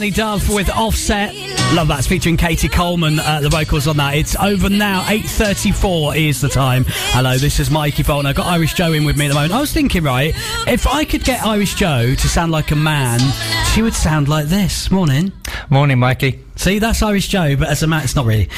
Danny Dove with Offset. Love that. It's featuring Katie Coleman, the vocals on that. It's over now. 8:34 is the time. Hello, this is Mikey Bolton. I've got Irish Joe in with me at the moment. I was thinking, right, if I could get Irish Joe to sound like a man, she would sound like this. Morning. Morning, Mikey. See, that's Irish Joe, but as a man, it's not really,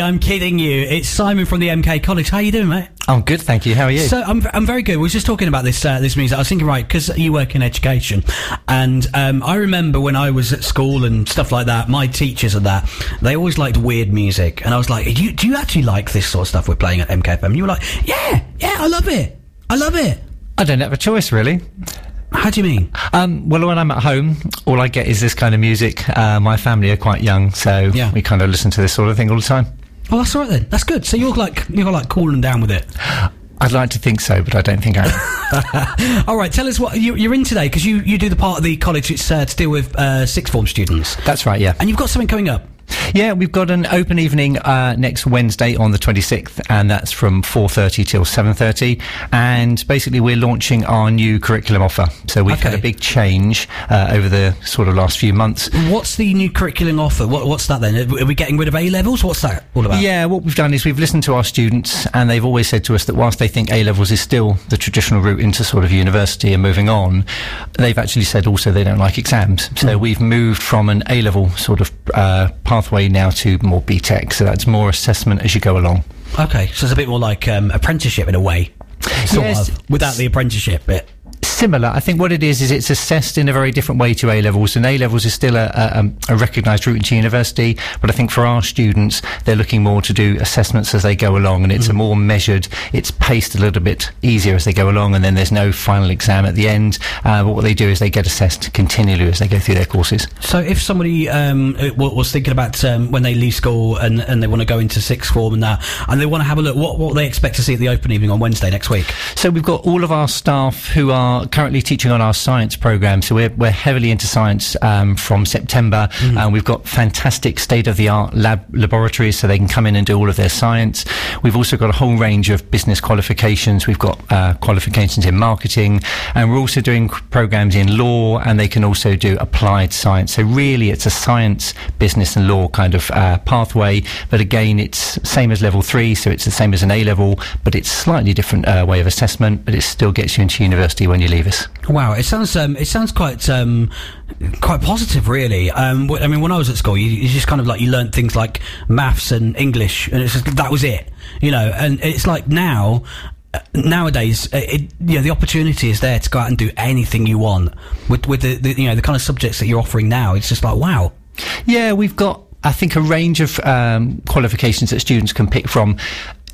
I'm kidding you. It's Simon from the MK College. How you doing, mate? I'm good, thank you. How are you? So, I'm very good. We were just talking about this this music. I was thinking, right, because you work in education, and I remember when I was at school and stuff like that, my teachers and that, they always liked weird music, and I was like, do you actually like this sort of stuff we're playing at MKFM? And you were like, yeah, I love it. I don't have a choice, really. How do you mean? Well, when I'm at home, all I get is this kind of music. My family are quite young, so we kind of listen to this sort of thing all the time. Oh, that's all right then. That's good. So you're like cooling down with it. I'd like to think so, but I don't think I am. All right, tell us what you're in today, because you do the part of the college it's to deal with sixth form students. That's right, yeah. And you've got something coming up. Yeah, we've got an open evening next Wednesday on the 26th, and that's from 4:30 till 7:30. And basically, we're launching our new curriculum offer. So we've had a big change over the sort of last few months. What's the new curriculum offer? What's that then? Are we getting rid of A levels? What's that all about? Yeah, what we've done is we've listened to our students, and they've always said to us that whilst they think A levels is still the traditional route into sort of university and moving on, they've actually said also they don't like exams. So we've moved from an A level sort of pathway now to more BTEC, so that's more assessment as you go along. Okay, so it's a bit more like apprenticeship in a way, sort of, without the apprenticeship bit. Similar. I think what it is it's assessed in a very different way to A-levels, and A-levels is still a recognised route into university, but I think for our students, they're looking more to do assessments as they go along, and it's a more measured, it's paced a little bit easier as they go along, and then there's no final exam at the end, but what they do is they get assessed continually as they go through their courses. So if somebody was thinking about when they leave school and they want to go into sixth form and that, and they want to have a look, what they expect to see at the open evening on Wednesday next week? So we've got all of our staff who are currently teaching on our science programme, so we're heavily into science from September, and we've got fantastic state-of-the-art laboratories, so they can come in and do all of their science. We've also got a whole range of business qualifications. We've got qualifications in marketing, and we're also doing programmes in law, and they can also do applied science. So really it's a science, business and law kind of pathway, but again it's same as level 3, so it's the same as an A-level, but it's slightly different way of assessment, but it still gets you into university when you leave us. Wow, it sounds quite positive, really. I mean, when I was at school, you just kind of like you learnt things like maths and English, and it's just, that was it, you know. And it's like nowadays, the opportunity is there to go out and do anything you want with the kind of subjects that you're offering now. It's just like, wow. Yeah, we've got, I think, a range of qualifications that students can pick from.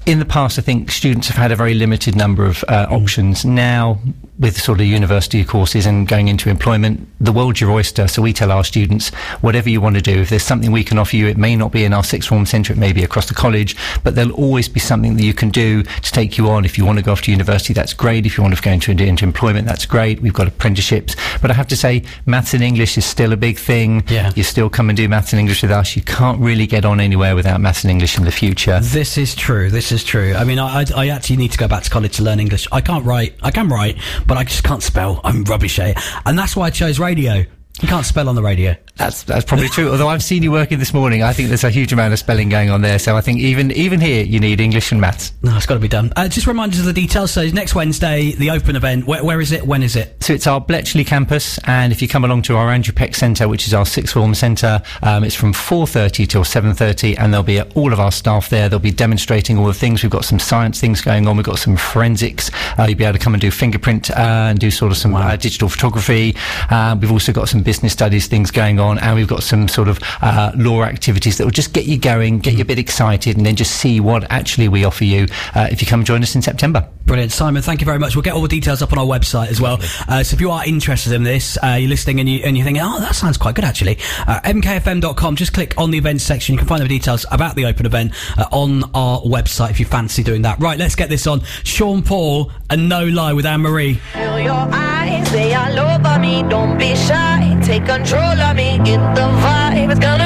In the past, I think students have had a very limited number of options. Now, with sort of university courses and going into employment, the world's your oyster. So we tell our students, whatever you want to do, if there's something we can offer you, it may not be in our sixth form centre, it may be across the college, but there'll always be something that you can do to take you on. If you want to go off to university, that's great. If you want to go into employment, that's great. We've got apprenticeships. But I have to say, maths and English is still a big thing. Yeah. You still come and do maths and English with us. You can't really get on anywhere without maths and English in the future. This is true. I mean, I actually need to go back to college to learn English. I can't write. I can write, but I just can't spell. I'm rubbish at it. And that's why I chose radio. You can't spell on the radio. That's probably true. Although I've seen you working this morning, I think there's a huge amount of spelling going on there. So I think even here, you need English and maths. No, it's got to be done. Just remind us of the details. So next Wednesday, the open event. Where is it? When is it? So it's our Bletchley campus, and if you come along to our Andrew Peck Centre, which is our sixth form centre, it's from 4:30 till 7:30, and there'll be all of our staff there. They'll be demonstrating all the things. We've got some science things going on. We've got some forensics. You'll be able to come and do fingerprint and do sort of some digital photography. We've also got some business studies things going on, and we've got some sort of law activities that will just get you going, get you a bit excited, and then just see what actually we offer you if you come join us in September. Brilliant. Simon, thank you very much. We'll get all the details up on our website as well, so if you are interested in this, you're listening and you're thinking, oh, that sounds quite good actually, mkfm.com, just click on the events section. You can find the details about the open event on our website if you fancy doing that. Right, let's get this on. Sean Paul and No Lie with Anne Marie. Fill your eyes, they all over me, don't be shy, take control of me, get the vibe, it's gonna